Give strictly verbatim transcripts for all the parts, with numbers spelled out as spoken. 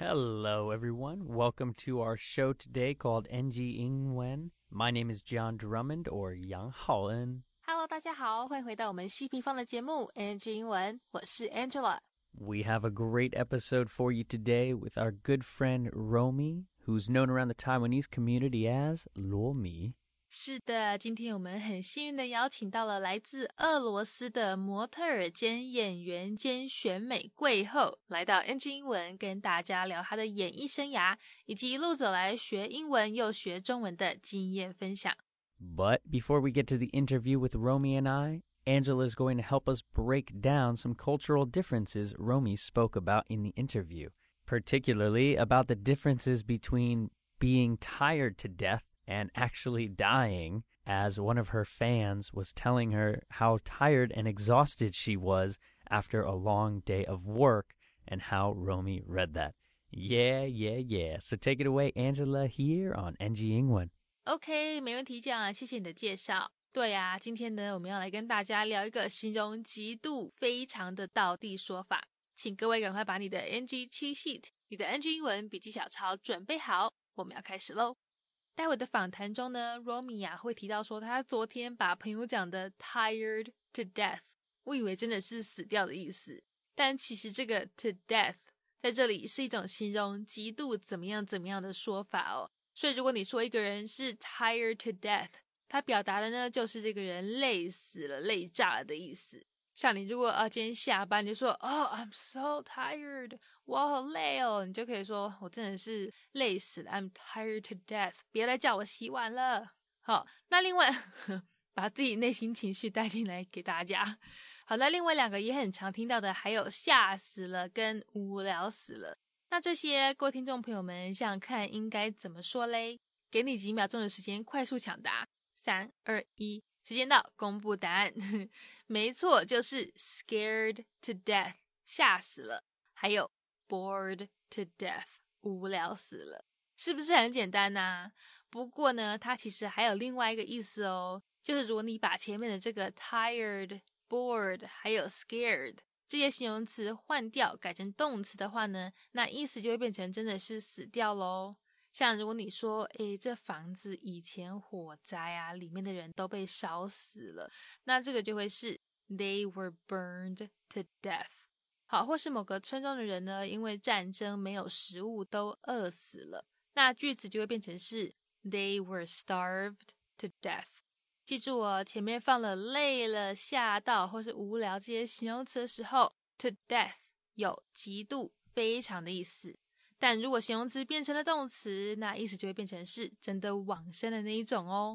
Hello everyone, welcome to our show today called N G Ingwen. My name is John Drummond or Yang Hao En. Hello 大家好，欢迎回到我们西平方的节目 N G 英文，我是 Angela. We have a great episode for you today with our good friend Romy, who's known around the Taiwanese community as Lomi. 是的，今天我们很幸运地邀请到了来自俄罗斯的模特儿兼演员兼选美贵后来到 N G 英文，跟大家聊她的演艺生涯以及一路走来学英文又学中文的经验分享。But before we get to the interview with Romy and I, Angela is going to help us break down some cultural differences Romy spoke about in the interview, particularly about the differences between being tired to death and actually dying, as one of her fans was telling her how tired and exhausted she was after a long day of work, and how Romy read that. Yeah, yeah, yeah. So take it away, Angela, here on N G Ingwen. Okay, 没问题这样啊，谢谢你的介绍。对啊，今天呢，我们要来跟大家聊一个形容极度非常的道地说法。请各位赶快把你的 N G cheat sheet， 你的 N G 英文笔记小抄准备好，我们要开始咯。待会的访谈中呢 Romy 啊会提到说她昨天把朋友讲的 tired to death 我以为真的是死掉的意思，但其实这个 to death 在这里是一种形容极度怎么样怎么样的说法哦，所以如果你说一个人是 tired to death， 他表达的呢就是这个人累死了累炸了的意思。像你如果、啊、今天下班你就说 Oh I'm so tired， 我好累哦，你就可以说我真的是累死了 I'm tired to death， 别来叫我洗碗了。好，那另外把自己内心情绪带进来给大家。好，那另外两个也很常听到的还有吓死了跟无聊死了。那这些各位听众朋友们想想看应该怎么说嘞？给你几秒钟的时间快速抢答 ,三 二 一时间到，公布答案。没错，就是 scared to death， 吓死了。还有 bored to death， 无聊死了。是不是很简单啊？不过呢，它其实还有另外一个意思哦，就是如果你把前面的这个 tired、bored 还有 scared 这些形容词换掉，改成动词的话呢，那意思就会变成真的是死掉咯。像如果你说诶这房子以前火灾啊里面的人都被烧死了，那这个就会是 they were burned to death。 好，或是某个村庄的人呢因为战争没有食物都饿死了，那句子就会变成是 they were starved to death。 记住哦，前面放了累了吓到或是无聊这些形容词的时候 to death 有极度非常的意思，但如果形容词变成了动词，那意思就会变成是真的往生的那一种哦。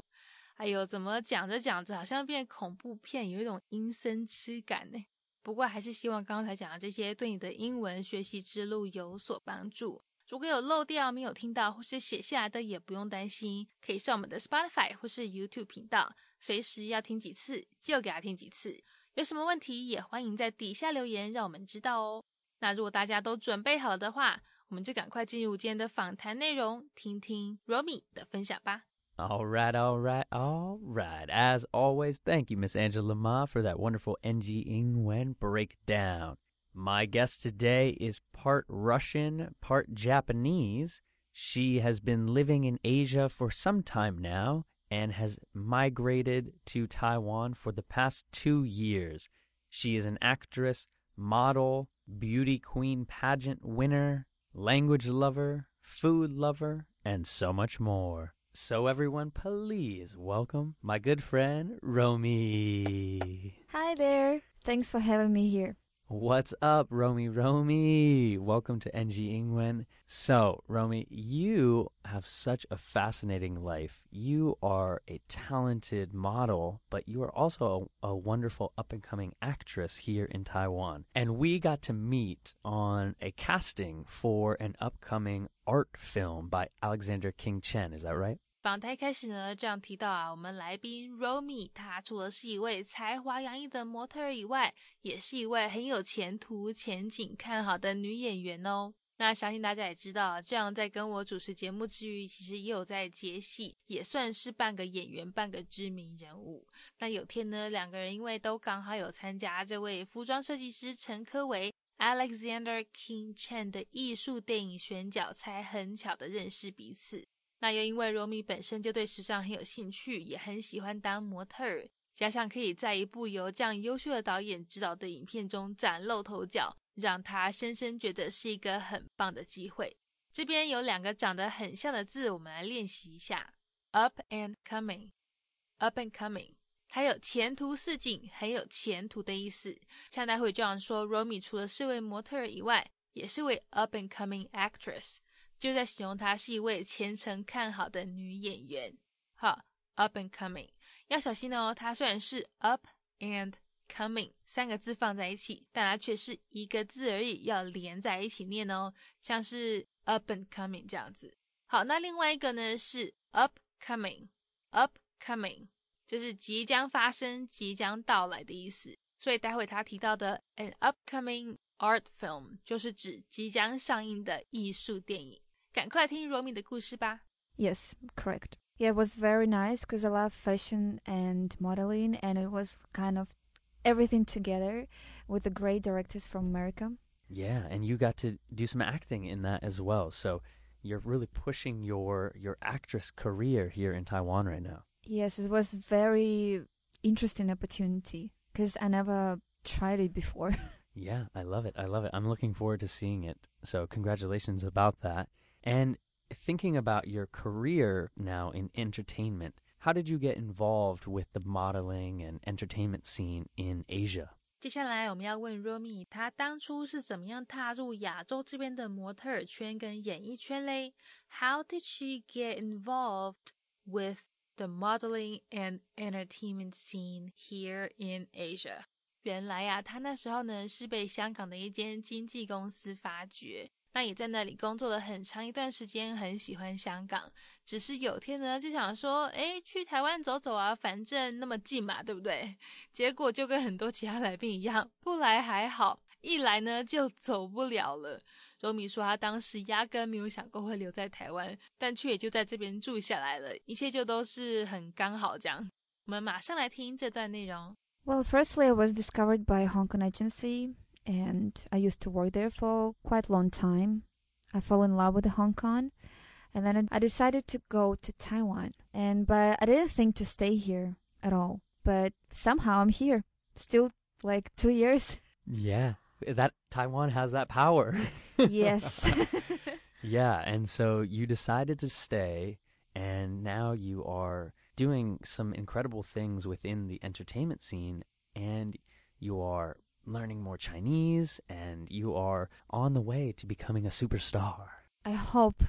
哎呦，怎么讲着讲着好像变恐怖片，有一种阴森之感呢？不过还是希望刚才讲的这些对你的英文学习之路有所帮助。如果有漏掉没有听到或是写下来的也不用担心，可以上我们的 Spotify 或是 YouTube 频道，随时要听几次就给他听几次。有什么问题也欢迎在底下留言让我们知道哦。那如果大家都准备好了的话，我们就赶快进入今天的访谈内容，听听 Romy 的分享吧。All right, all right, all right. As always, thank you, Miss Angela Ma, for that wonderful N G Ingwen breakdown. My guest today is part Russian, part Japanese. She has been living in Asia for some time now and has migrated to Taiwan for the past two years. She is an actress, model, beauty queen pageant winner, language lover, food lover, and so much more. So everyone, please welcome my good friend, Romy. Hi there. Thanks for having me here. What's up, Romy, Romy? Welcome to N G Ingwen. So, Romy, you have such a fascinating life. You are a talented model, but you are also a, a wonderful up-and-coming actress here in Taiwan. And we got to meet on a casting for an upcoming art film by Alexander King Chen. Is that right? 访谈开始呢，这样提到啊，我们来宾 Romy 她除了是一位才华洋溢的模特儿以外，也是一位很有前途前景看好的女演员哦。那相信大家也知道，这样在跟我主持节目之余，其实也有在接戏，也算是半个演员半个知名人物。那有天呢，两个人因为都刚好有参加这位服装设计师陈科维 Alexander King Chen 的艺术电影选角才很巧地认识彼此。那又因为 Romy 本身就对时尚很有兴趣，也很喜欢当模特儿，加上可以在一部由这样优秀的导演指导的影片中崭露头角，让他深深觉得是一个很棒的机会。这边有两个长得很像的字，我们来练习一下 ：up and coming, up and coming。还有前途似锦，很有前途的意思。像待会就想说 ，Romy 除了是位模特儿以外，也是位 up and coming actress， 就在形容她是一位前程看好的女演员。好 ，up and coming 要小心哦，它虽然是 up and coming 三个字放在一起，但它却是一个字而已，要连在一起念哦，像是 up and coming 这样子。好，那另外一个呢是 upcoming，upcoming upcoming。就是即将发生、即将到来的意思，所以待会他提到的 an upcoming art film 就是指即将上映的艺术电影。赶快来听 Romy 的故事吧。Yes, correct. Yeah, it was very nice because I love fashion and modeling, and it was kind of everything together with the great directors from America. Yeah, and you got to do some acting in that as well. So you're really pushing your your actress career here in Taiwan right now.Yes, it was very interesting opportunity because I never tried it before. Yeah, I love it. I love it. I'm looking forward to seeing it. So congratulations about that. And thinking about your career now in entertainment, how did you get involved with the modeling and entertainment scene in Asia? 接下来我们要问 Romy 她当初是怎么样踏入亚洲这边的模特儿圈跟演艺圈嘞 ？How did she get involved with the modeling and entertainment scene here in Asia? 原来啊，他那时候呢是被香港的一间经纪公司发掘，那也在那里工作了很长一段时间，很喜欢香港。只是有天呢就想说，诶，去台湾走走啊，反正那么近嘛，对不对？结果就跟很多其他来宾一样，不来还好，一来呢就走不了了。罗米说他当时压根没有想过会留在台湾，但却也就在这边住下来了，一切就都是很刚好这样。我们马上来听这段内容。Well, firstly, I was discovered by a Hong Kong agency, and I used to work there for quite a long time. I fell in love with Hong Kong, and then I decided to go to Taiwan. And but I didn't think to stay here at all. But somehow I'm here, still like two years. Yeah.That Taiwan has that power. Yes. Yeah, and so you decided to stay, and now you are doing some incredible things within the entertainment scene, and you are learning more Chinese, and you are on the way to becoming a superstar. I hope.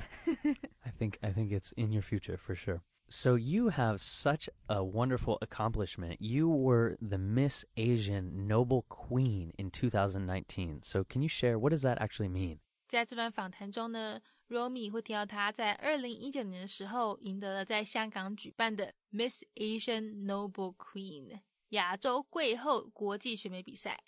I think I think it's in your future for sure. So you have such a wonderful accomplishment. You were the Miss Asian Noble Queen in two thousand nineteen. So can you share, what does that actually mean? 在这段访谈中呢 Romy 会提到她在二零一九年的时候赢得了在香港举办的 Miss Asian Noble Queen 亚洲贵后国际选美比赛。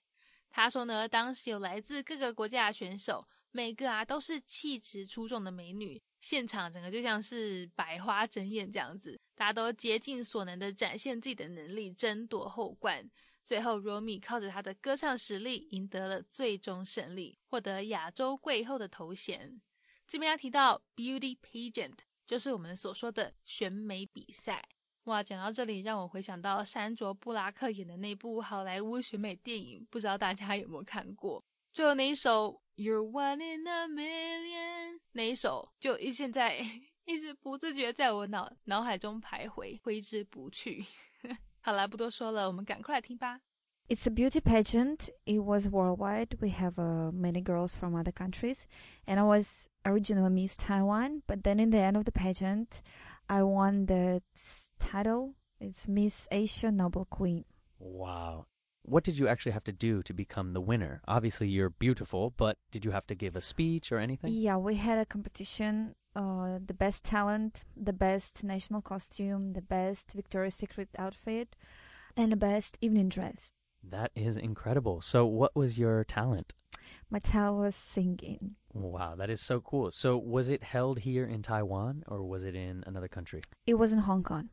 她说呢，当时有来自各个国家的选手，每个啊都是气质出众的美女，现场整个就像是百花争艳这样子，大家都竭尽所能的展现自己的能力，争夺后冠。最后 Romy 靠着她的歌唱实力赢得了最终胜利，获得亚洲贵后的头衔。这边要提到 beauty pageant， 就是我们所说的选美比赛。哇，讲到这里让我回想到山卓布拉克演的那部好莱坞选美电影，不知道大家有没有看过，最后那一首You're one in a million 那一首就现在一直不自觉在我脑脑海中徘徊，挥之不去。好啦，不多说了，我们赶快来听吧。It's a beauty pageant. It was worldwide. We have、uh, many girls from other countries, and I was originally Miss Taiwan. But then, in the end of the pageant, I won the title. It's Miss Asia Noble Queen. Wow.What did you actually have to do to become the winner? Obviously, you're beautiful, but did you have to give a speech or anything? Yeah, we had a competition, uh, the best talent, the best national costume, the best Victoria's Secret outfit, and the best evening dress. That is incredible. So what was your talent? My talent was singing. Wow, that is so cool. So was it held here in Taiwan or was it in another country? It was in Hong Kong.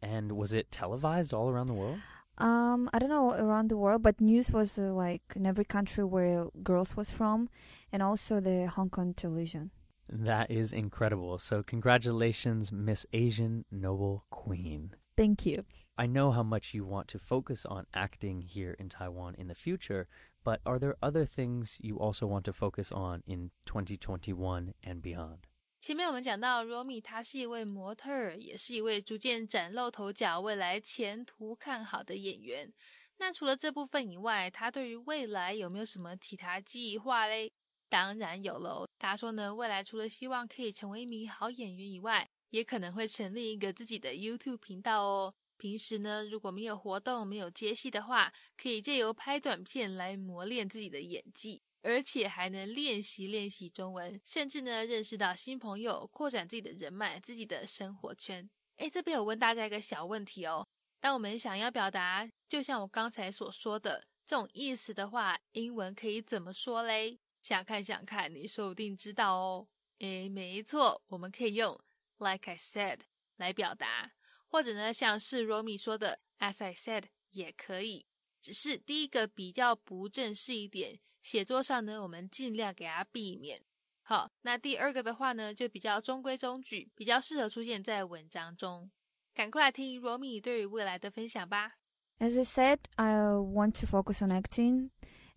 And was it televised all around the world? um I don't know around the world, but news was uh, like in every country where girls was from, and also the Hong Kong television. That is incredible. So congratulations, Miss Asian Noble Queen. Thank you. I know how much you want to focus on acting here in Taiwan in the future, but are there other things you also want to focus on in twenty twenty-one and beyond? 前面我们讲到 Romy 她是一位模特，也是一位逐渐崭露头角、未来前途看好的演员。那除了这部分以外，她对于未来有没有什么其他计划嘞？当然有喽。她说呢，未来除了希望可以成为一名好演员以外，也可能会成立一个自己的 YouTube 频道哦。平时呢，如果没有活动、没有接戏的话，可以借由拍短片来磨练自己的演技。而且还能练习练习中文，甚至呢认识到新朋友，扩展自己的人脉，自己的生活圈。诶，这边有问大家一个小问题哦，当我们想要表达就像我刚才所说的这种意思的话，英文可以怎么说嘞？想看想看，你说不定知道哦。诶，没错，我们可以用 like I said 来表达，或者呢像是 Romy 说的 as I said 也可以，只是第一个比较不正式一点，写作上呢我们尽量给它避免。好，那第二个的话呢就比较中规中矩，比较适合出现在文章中。赶快来听 Romy 对于未来的分享吧。As I said, I want to focus on acting,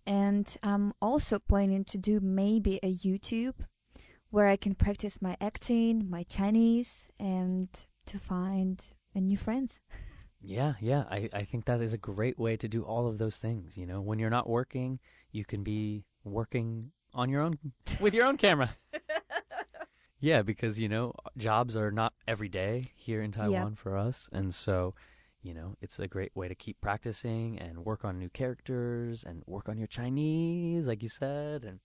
and I'm also planning to do maybe a YouTube where I can practice my acting, my Chinese, and to find a new friends. Yeah, yeah. I, I think that is a great way to do all of those things. You know, when you're not working, you can be working on your own, with your own camera. Yeah, because, you know, jobs are not every day here in Taiwan yep. for us. And so, you know, it's a great way to keep practicing and work on new characters and work on your Chinese, like you said. And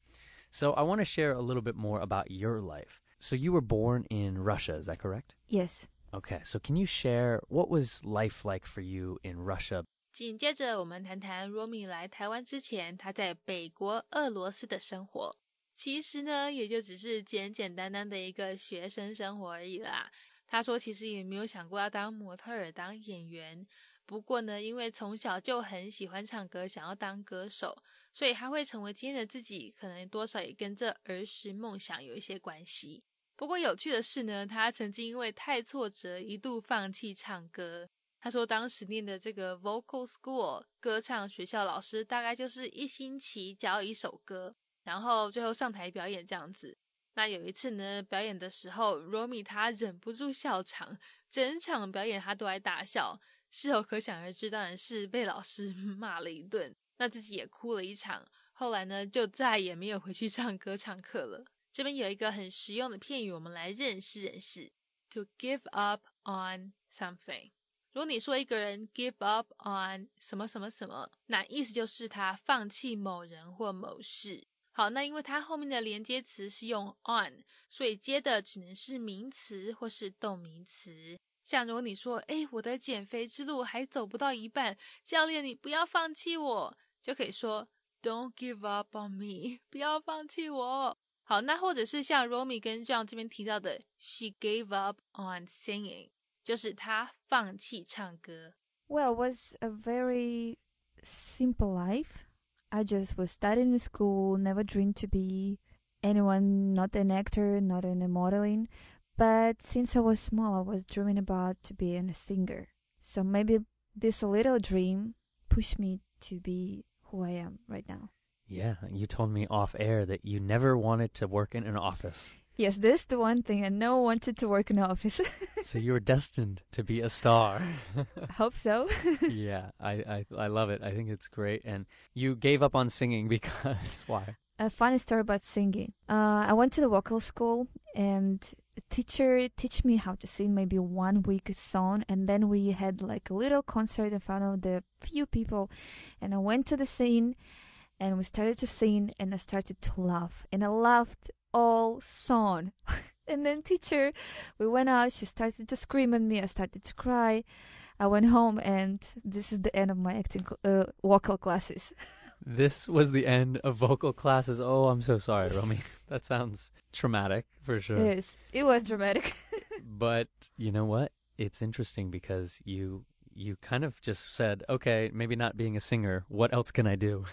so I want to share a little bit more about your life. So you were born in Russia, is that correct? Yes. Okay, so can you share what was life like for you in Russia? 紧接着我们谈谈 Romy 来台湾之前她在北国俄罗斯的生活。其实呢也就只是简简单单的一个学生生活而已啦。她说其实也没有想过要当模特儿当演员。不过呢因为从小就很喜欢唱歌，想要当歌手，所以她会成为今天的自己，可能多少也跟这儿时梦想有一些关系。不过有趣的是呢，她曾经因为太挫折一度放弃唱歌。他说当时念的这个 vocal school 歌唱学校，老师大概就是一星期教一首歌，然后最后上台表演这样子。那有一次呢表演的时候， Romy 她忍不住笑场，整场表演她都在大笑，事后可想而知当然是被老师骂了一顿，那自己也哭了一场，后来呢就再也没有回去唱歌唱课了。这边有一个很实用的片语，我们来认识认识 to give up on something。如果你说一个人 give up on 什么什么什么，那意思就是他放弃某人或某事。好，那因为他后面的连接词是用 on， 所以接的只能是名词或是动名词。像如果你说诶，我的减肥之路还走不到一半，教练你不要放弃我，就可以说 don't give up on me， 不要放弃我。好，那或者是像 Romy 跟 John 这边提到的 she gave up on singing，就是他放弃唱歌。Well, it was a very simple life. I just was studying in school, never dreamed to be anyone, not an actor, not in a modeling. But since I was small, I was dreaming about to be a singer. So maybe this little dream pushed me to be who I am right now. Yeah, you told me off air that you never wanted to work in an office. Yes, this is the one thing I never wanted to work in an office. So you were destined to be a star. I hope so. Yeah, I, I I love it. I think it's great. And you gave up on singing because why? A funny story about singing. Uh, I went to the vocal school, and a teacher teach me how to sing maybe one week song. And then we had like a little concert in front of the few people. And I went to the scene, and we started to sing, and I started to laugh. And I laughed all song. And then teacher, we went out, she started to scream at me, I started to cry. I went home, and this is the end of my acting uh, vocal classes. This was the end of vocal classes. Oh, I'm so sorry, Romy. That sounds traumatic for sure. Yes, it was dramatic. But you know what? It's interesting because you you kind of just said, okay, maybe not being a singer, what else can I do?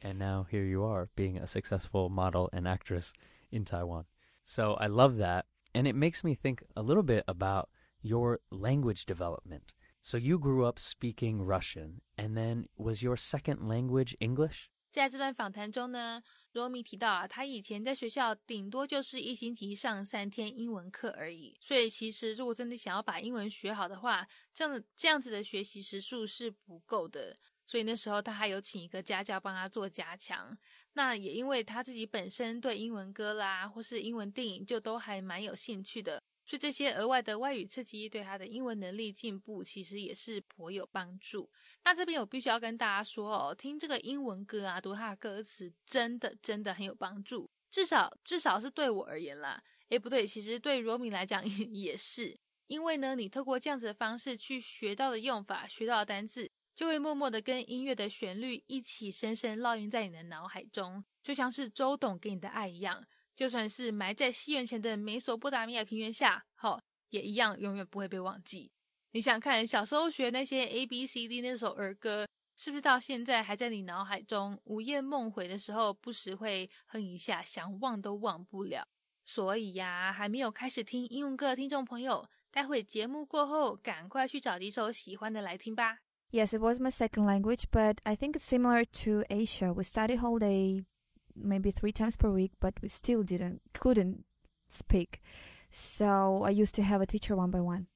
And now here you are being a successful model and actress in Taiwan. So I love that. And it makes me think a little bit about your language development. So you grew up speaking Russian, and then was your second language English? 在这段访谈中呢， Romy 提到啊， 她以前在学校顶多就是一星期上三天英文课而已，所以其实如果真的想要把英文学好的话，这样的这样子的学习时数是不够的。所以那时候她还有请一个家教帮她做加强。那也因为她自己本身对英文歌啦，或是英文电影就都还蛮有兴趣的，所以这些额外的外语刺激对她的英文能力进步其实也是颇有帮助。 那这边我必须要跟大家说哦，听这个英文歌啊，读它的歌词，真的真的很有帮助，至少至少是对我而言啦。诶，不对，其实对 Romy 来讲也是，因为呢，你透过这样子的方式去学到的用法、学到的单字，就会默默的跟音乐的旋律一起深深烙印在你的脑海中，就像是周董给你的爱一样，就算是埋在西元前的美索不达米亚平原下，哦，也一样永远不会被忘记。 你想看小时候学那些 A B C D 那首儿歌，是不是到现在还在你脑海中？午夜梦回的时候，不时会哼一下，想忘都忘不了。所以呀、啊，还没有开始听英文歌的听众朋友，待会节目过后，赶快去找几首喜欢的来听吧。Yes, it was my second language, but I think it's similar to Asia. We studied whole day, maybe three times per week, but we still didn't couldn't speak. So I used to have a teacher one by one.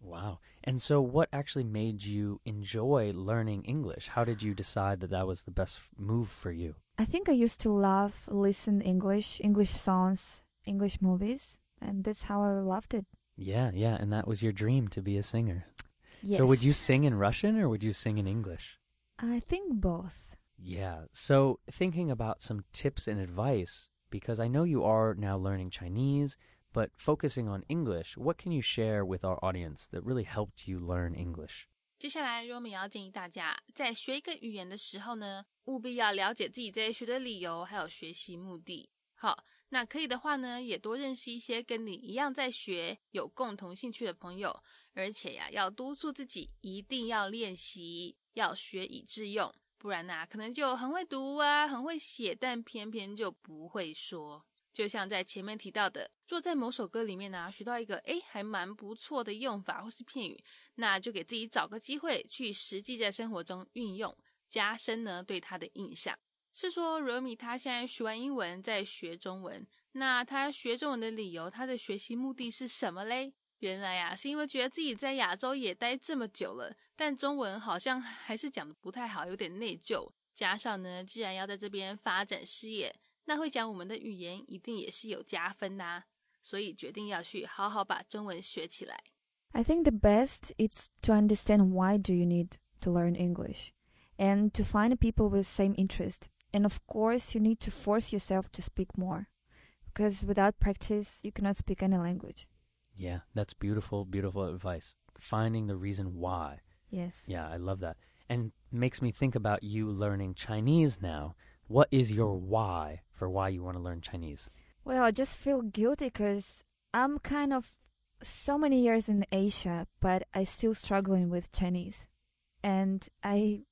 Wow. And so what actually made you enjoy learning English? How did you decide that that was the best move for you? I think I used to love listen English, English songs, English movies, and that's how I loved it. Yeah, yeah, and that was your dream to be a singer. Yes. So would you sing in Russian or would you sing in English? I think both. Yeah, so thinking about some tips and advice, because I know you are now learning Chinese, but focusing on English, what can you share with our audience that really helped you learn English? 接下来 Romy 要建议大家，在学一个语言的时候呢，务必要了解自己在学的理由，还有学习目的。好，那可以的话呢，也多认识一些跟你一样在学、有共同兴趣的朋友，而且呀、啊，要督促自己一定要练习，要学以致用，不然呐、啊，可能就很会读啊，很会写，但偏偏就不会说。 就像在前面提到的，若在某首歌里面呢、啊、学到一个诶还蛮不错的用法或是片语，那就给自己找个机会去实际在生活中运用，加深呢对它的印象。是说 Romy 她现在学完英文在学中文，那她学中文的理由，她的学习目的是什么嘞？原来啊是因为觉得自己在亚洲也待这么久了，但中文好像还是讲得不太好，有点内疚。加上呢，既然要在这边发展事业。 那会讲我们的语言一定也是有加分呐、啊，所以决定要去好好把中文学起来。I think the best is to understand why do you need to learn English, and to find people with same interest. And of course, you need to force yourself to speak more, because without practice, you cannot speak any language. Yeah, that's beautiful, beautiful advice. Finding the reason why. Yes. Yeah, I love that, and makes me think about you learning Chinese now. What is your why for why you want to learn Chinese? Well, I just feel guilty because I'm kind of so many years in Asia, but I still struggling with Chinese. And I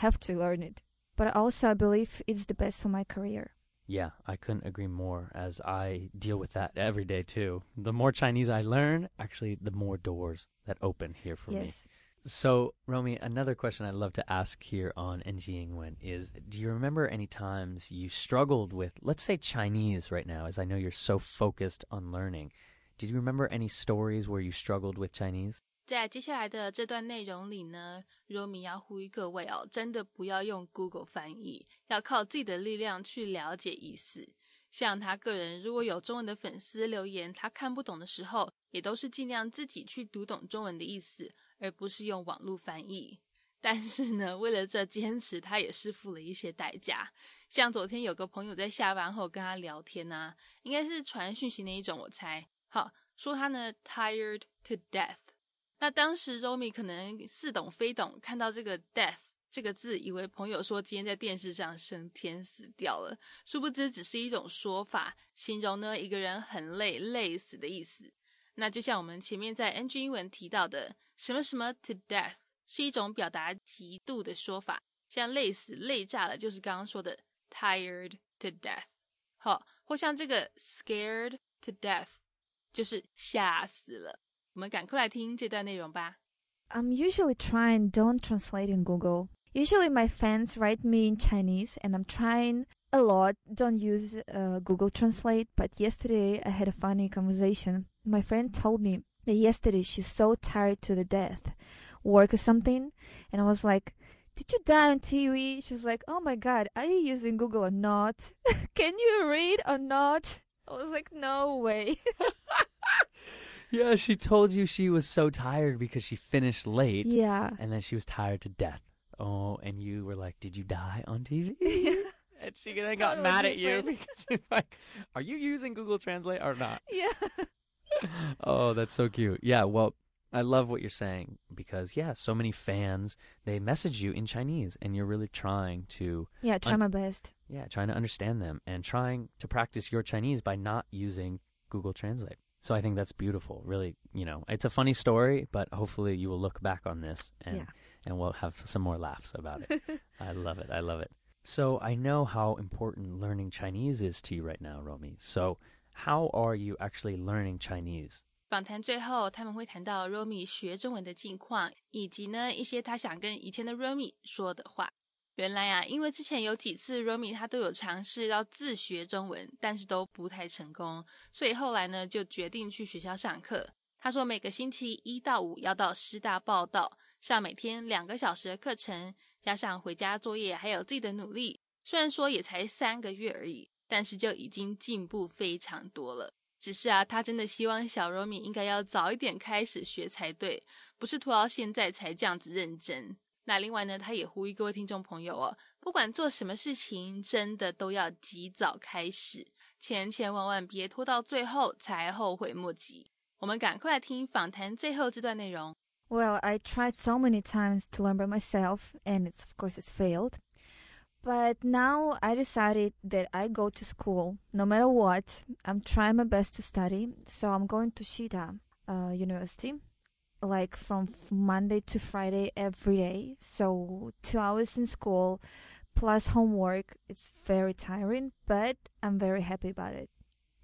have to learn it. But also I believe it's the best for my career. Yeah, I couldn't agree more as I deal with that every day too. The more Chinese I learn, actually the more doors that open here for yes. me. So, Romy, another question I'd love to ask here on N G Ingwen is, do you remember any times you struggled with, let's say Chinese right now, as I know you're so focused on learning. Did you remember any stories where you struggled with Chinese? 在接下来的这段内容里呢 ，Romy 要呼吁各位哦，真的不要用 Google 翻译，要靠自己的力量去了解意思。像他个人，如果有中文的粉丝留言，他看不懂的时候，也都是尽量自己去读懂中文的意思。 而不是用网络翻译，但是呢，为了这坚持，他也是付了一些代价。像昨天有个朋友在下班后跟他聊天啊，应该是传讯息那一种，我猜。好，说他呢 tired to death。那当时 Romy 可能似懂非懂，看到这个 death 这个字，以为朋友说今天在电视上升天死掉了，殊不知只是一种说法，形容呢一个人很累、累死的意思。那就像我们前面在N G英文提到的。 什么什么 to death，是一种表达极度的说法，像累死累炸了就是刚刚说的 tired to death， 好，或像这个 scared to death 就是吓死了。我们赶快来听这段内容吧。I'm usually trying don't translate in Google. Usually my fans write me in Chinese and I'm trying a lot don't use uh, Google Translate, but yesterday I had a funny conversation. My friend told me that yesterday she's so tired to the death, work or something, and I was like, did you die on T V? She's like, oh my god, are you using Google or not? Can you read or not? I was like, no way. Yeah, she told you she was so tired because she finished late. Yeah. And then she was tired to death. Oh, and you were like, did you die on T V? Yeah. And she then got totally mad at different. You because she's like, are you using Google Translate or not? Yeah. Oh, that's so cute. Yeah, well, I love what you're saying because, yeah, so many fans, they message you in Chinese and you're really trying to... Yeah, try my best. Yeah, trying to understand them and trying to practice your Chinese by not using Google Translate. So I think that's beautiful. Really, you know, it's a funny story, but hopefully you will look back on this and, yeah. and we'll have some more laughs about it. I love it. I love it. So I know how important learning Chinese is to you right now, Romy. So how are you actually learning Chinese? 访谈最后，他们会谈到 Romy 学中文的近况，以及呢一些他想跟以前的 Romy 说的话。原来啊，因为之前有几次 Romy 他都有尝试要自学中文，但是都不太成功，所以后来呢就决定去学校上课。他说每个星期一到五要到师大报到，上每天两个小时的课程，加上回家作业还有自己的努力。虽然说也才三个月而已，但是就已经进步非常多了。只是啊，他真的希望小 Romy 应该要早一点开始学才对，不是拖到现在才这样子认真。那另外呢，他也呼吁各位听众朋友哦，不管做什么事情，真的都要及早开始，千千万万别拖到最后才后悔莫及。我们赶快来听访谈最后这段内容。Well, I tried so many times to learn by myself, and it's, of course it's failed. But now I decided that I go to school, no matter what. I'm trying my best to study, so I'm going to Shida uh, University, like from Monday to Friday every day. So two hours in school plus homework. It's very tiring, but I'm very happy about it.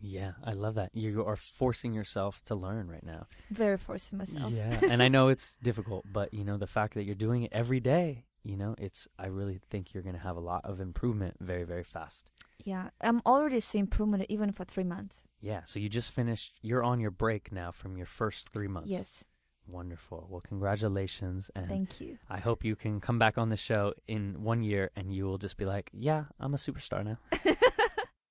Yeah, I love that. You are forcing yourself to learn right now. Very forcing myself. Yeah, and I know it's difficult, but, you know, the fact that you're doing it every day, you know, it's, I really think you're going to have a lot of improvement very, very fast. Yeah, I'm already seeing improvement even for three months. Yeah, so you just finished, you're on your break now from your first three months. Yes. Wonderful. Well, congratulations. And thank you. I hope you can come back on the show in one year and you will just be like, yeah, I'm a superstar now.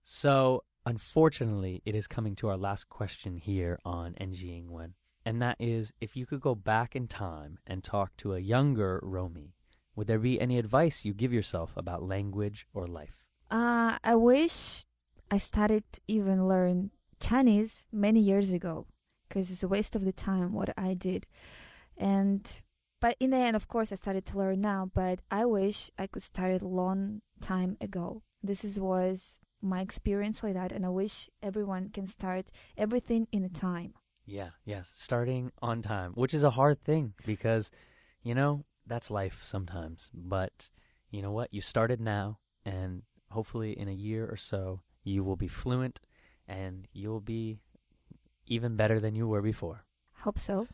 So, unfortunately, it is coming to our last question here on N G Ingwen. And that is, if you could go back in time and talk to a younger Romy, would there be any advice you give yourself about language or life? Uh, I wish I started to even learn Chinese many years ago because it's a waste of the time what I did. And but in the end, of course, I started to learn now, but I wish I could start a long time ago. This is, was my experience like that, and I wish everyone can start everything in a time. Yeah, yes, starting on time, which is a hard thing because, you know, that's life sometimes. But you know what? You started now, and hopefully in a year or so, you will be fluent and you'll be even better than you were before. Hope so.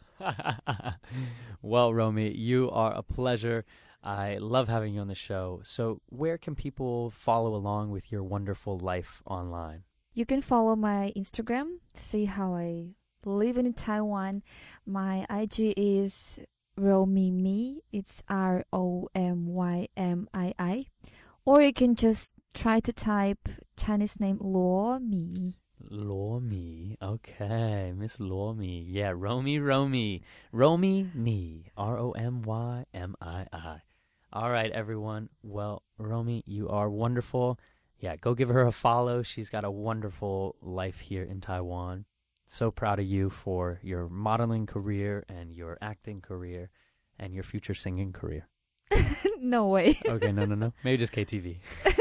Well, Romy, you are a pleasure. I love having you on the show. So where can people follow along with your wonderful life online? You can follow my Instagram, see how I live in Taiwan. My I G is Romimi, it's R O M Y M I I. Or you can just try to type Chinese name Lomi. Lomi, okay, Miss Lomi. Yeah, Romy, Romy. Romy, me, R O M Y M I I. All right, everyone. Well, Romy, you are wonderful. Yeah, go give her a follow. She's got a wonderful life here in Taiwan. So proud of you for your modeling career and your acting career and your future singing career. No way. Okay, no, no, no. Maybe just K T V.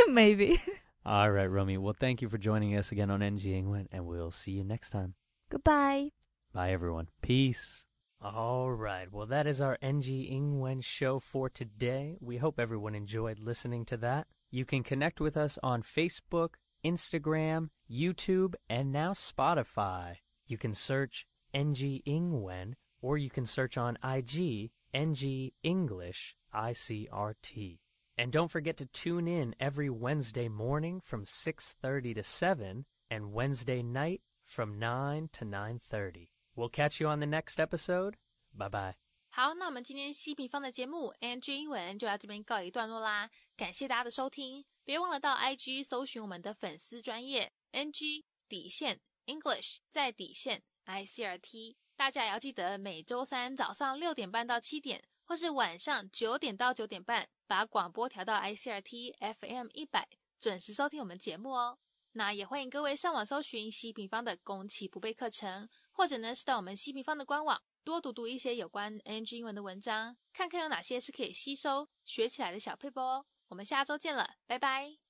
Maybe. All right, Romy. Well, thank you for joining us again on N G Ingwen, and we'll see you next time. Goodbye. Bye, everyone. Peace. All right, well, that is our N G Ingwen show for today. We hope everyone enjoyed listening to that. You can connect with us on Facebook, Instagram, YouTube, and now Spotify. You can search N G Ingwen, or you can search on I G N G English I C R T. And don't forget to tune in every Wednesday morning from six thirty to seven, and Wednesday night from nine to nine thirty. We'll catch you on the next episode. Bye bye. 好，那我们今天西平方的节目 N G 英文就到这边告一段落啦。感谢大家的收听，别忘了到 I G 搜寻我们的粉丝专页 N G 底线 English 在底线 I C R T。大家也要记得每周三早上六点半到七点，或是晚上九点到九点半，把广播调到 I C R T F M one hundred，准时收听我们节目哦。那也欢迎各位上网搜寻西平方的攻其不备课程。或者呢，是到我们西平方的官网多读读一些有关 N G 英文的文章，看看有哪些是可以吸收学起来的小撇步哦。我们下周见了，拜拜。